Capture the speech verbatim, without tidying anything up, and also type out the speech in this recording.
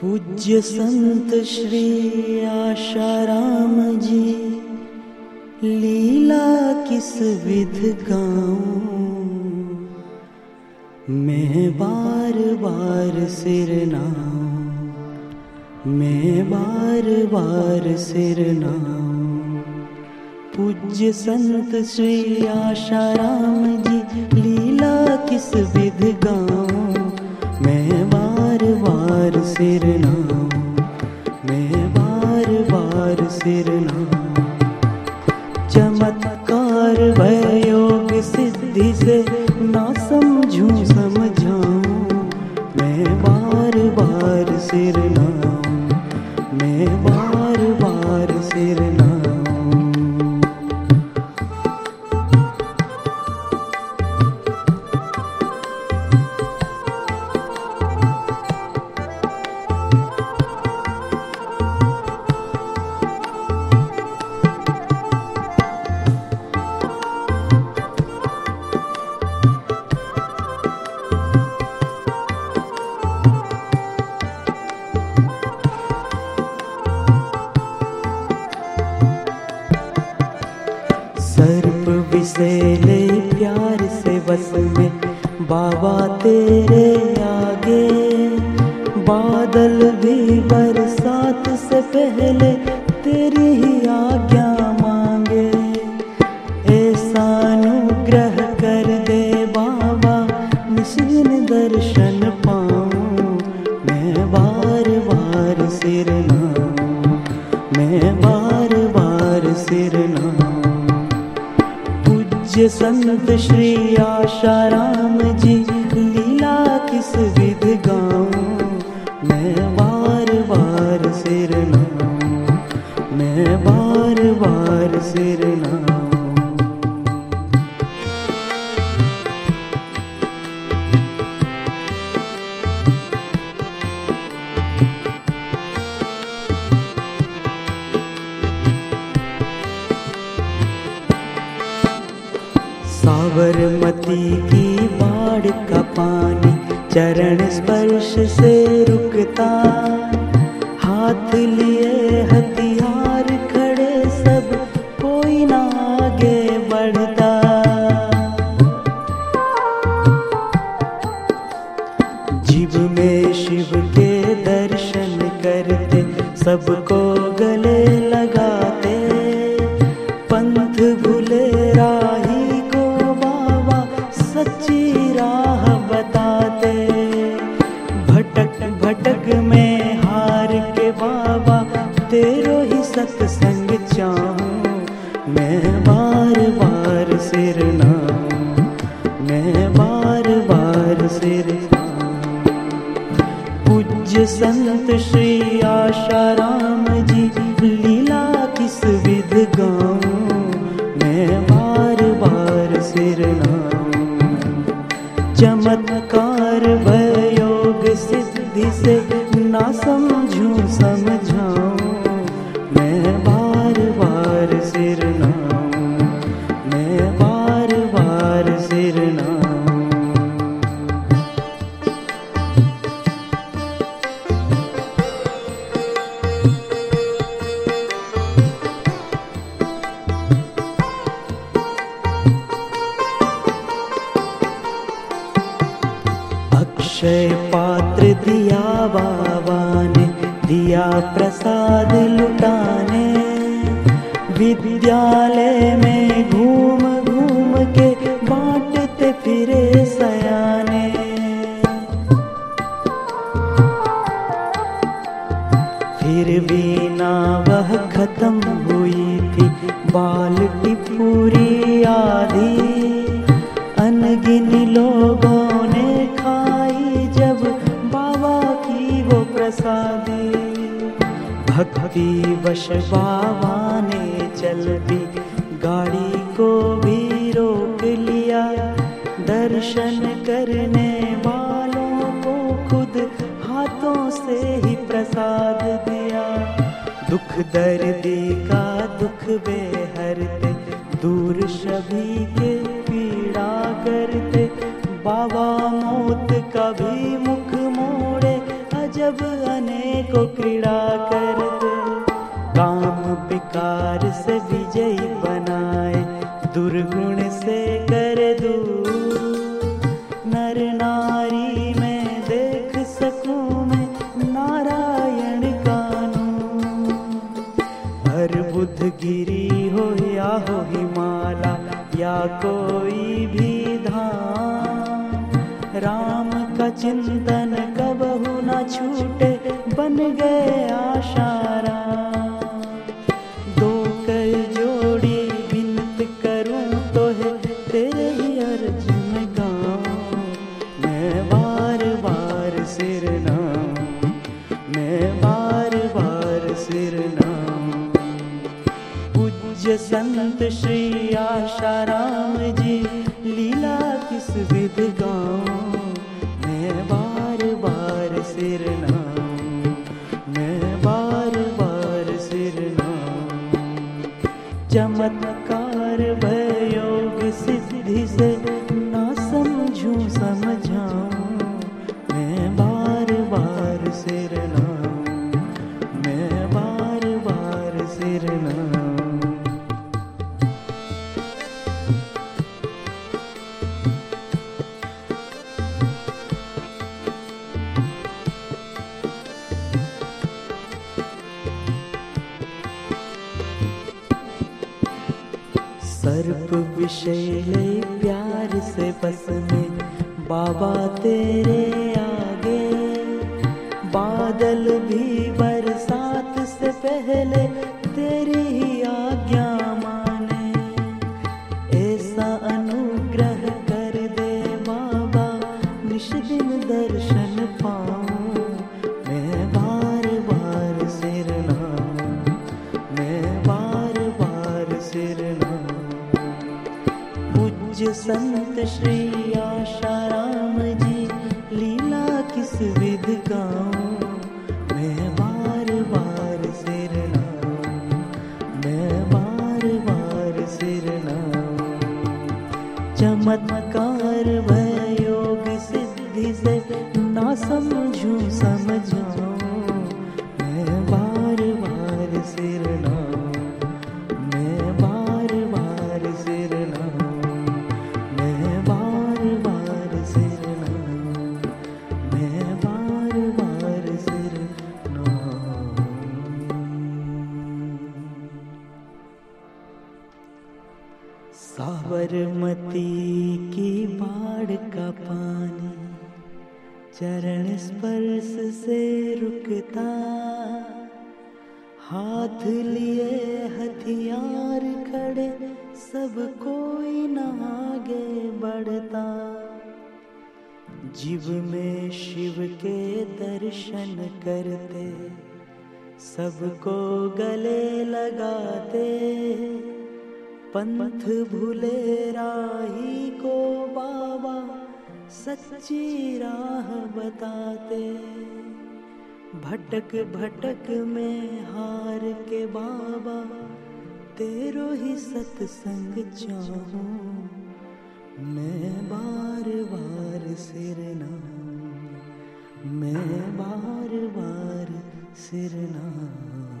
पूज्य संत श्री आसाराम जी लीला किस विध गाऊं, मैं बार बार सिर लाऊं, मैं बार बार सिर लाऊं। पूज्य संत श्री आसाराम जी लीला किस विध गाऊं, मैं बार बार सिर लाऊं, मैं बार बार सिर लाऊं। चमत्कार भयोग सिद्धि से ना समझूं समझाऊं, मैं बार बार सिर लाऊं, मैं बार बार सिर सर्प विसेले प्यार से बस में बाबा तेरे आगे, बादल भी बरसात से पहले तेरी ही आज्ञा मांगे। ऐसा अनुग्रह कर दे बाबा निशिन दर्शन पाऊं, मैं बार बार सिर लाऊं, मैं बार बार सिर लाऊं। पूज्य संत श्री आसाराम जी लीला किस विध गाऊं, मैं बार बार सिर लाऊं, मैं बार बार सिर लाऊं। साबरमती की बाढ़ का पानी चरण स्पर्श से रुकता, हाथ लिए हथियार खड़े सब कोई ना आगे बढ़ता। जीभ में शिव के दर्शन करते सबको गले लगाते, पंथ भूले राही भटक में हार के बाबा तेरो ही सत्संग चाहूं, मैं बार बार सिर लाऊं, मैं बार बार सिर लाऊं। पूज्य संत श्री आसाराम जी लीला किस विध गाऊं, मैं बार बार सिर लाऊं। चमत्कार भयोग सिद्ध से ना समझूं समझाऊं, मैं बार बार सिर लाऊं, मैं बार बार सिर लाऊं। अक्षय पात्र दिया बाबा ने, दिया प्रसाद लुटाने। विद्यालय में घूम घूम के बांटते फिरे सयाने। फिर भी ना वह खत्म हुई थी बाल की पूरी आधी, अनगिन लोगों ने प्रसादी। भक्ति वश बाबा ने चल दी गाड़ी को भी रोक लिया, दर्शन करने वालों को खुद हाथों से ही प्रसाद दिया। दुख दर्दी का दुख बेहरते, दूर सभी के पीड़ा करते, बाबा मौत का भी मुख मोड़े जब अनेकों क्रीड़ा करते, काम विकार से विजयी बनाए, दुर्गुण से कर दूर। नर नारी में देख सकूं मैं नारायण का नूर। हर बुध गिरी हो या हो हिमालय या कोई भी धाम, राम का चिंतन कबहू न छूटे, बन गए आसाराम। दो कर जोड़ी बिनत करूं तो है तेरे ही अर्ज में गाऊं। मैं बार बार सिर लाऊं, मैं बार बार सिर लाऊं। पूज्य संत श्री आसाराम जी लीला किस विध गाऊं। मैं बार बार सिर लाऊं, मैं बार बार सिर लाऊं। चमत्कार भय योग सिद्धि से ना समझूं समझाऊं। मैं बार बार सिर लाऊं, मैं बार बार सिर लाऊं। सर्प विषैले प्यार से बस में बाबा तेरे आगे, बादल भी बरसात से पहले तेरी ही आज्ञा माने। ऐसा अनुग्रह कर दे बाबा, निश दिन दर्शन पाऊं। मैं बार बार सिर लाऊं, मैं बार बार सिर लाऊं। पूज्य संत श्री आसाराम जी लीला किस विध गाऊं। मैं बार बार सिर लाऊं, मैं बार बार सिर लाऊं। चमत्कार भय योग सिद्धि से ना समझूं समझाऊं। मैं बार बार सिर लाऊं, मैं बार बार सिर लाऊं। साबरमती की बाढ़ का पानी चरण स्पर्श से रुकता, हाथ लिए हथियार खड़े सब कोई न आगे बढ़ता। जीव में शिव के दर्शन करते सबको गले लगाते, पंथ भूले राही को बाबा सच्ची राह बताते। भटक भटक में हार के बाबा तेरो ही सत्संग चाहूं। मैं बार बार सिर लाऊं, मैं बार बार सिर लाऊं।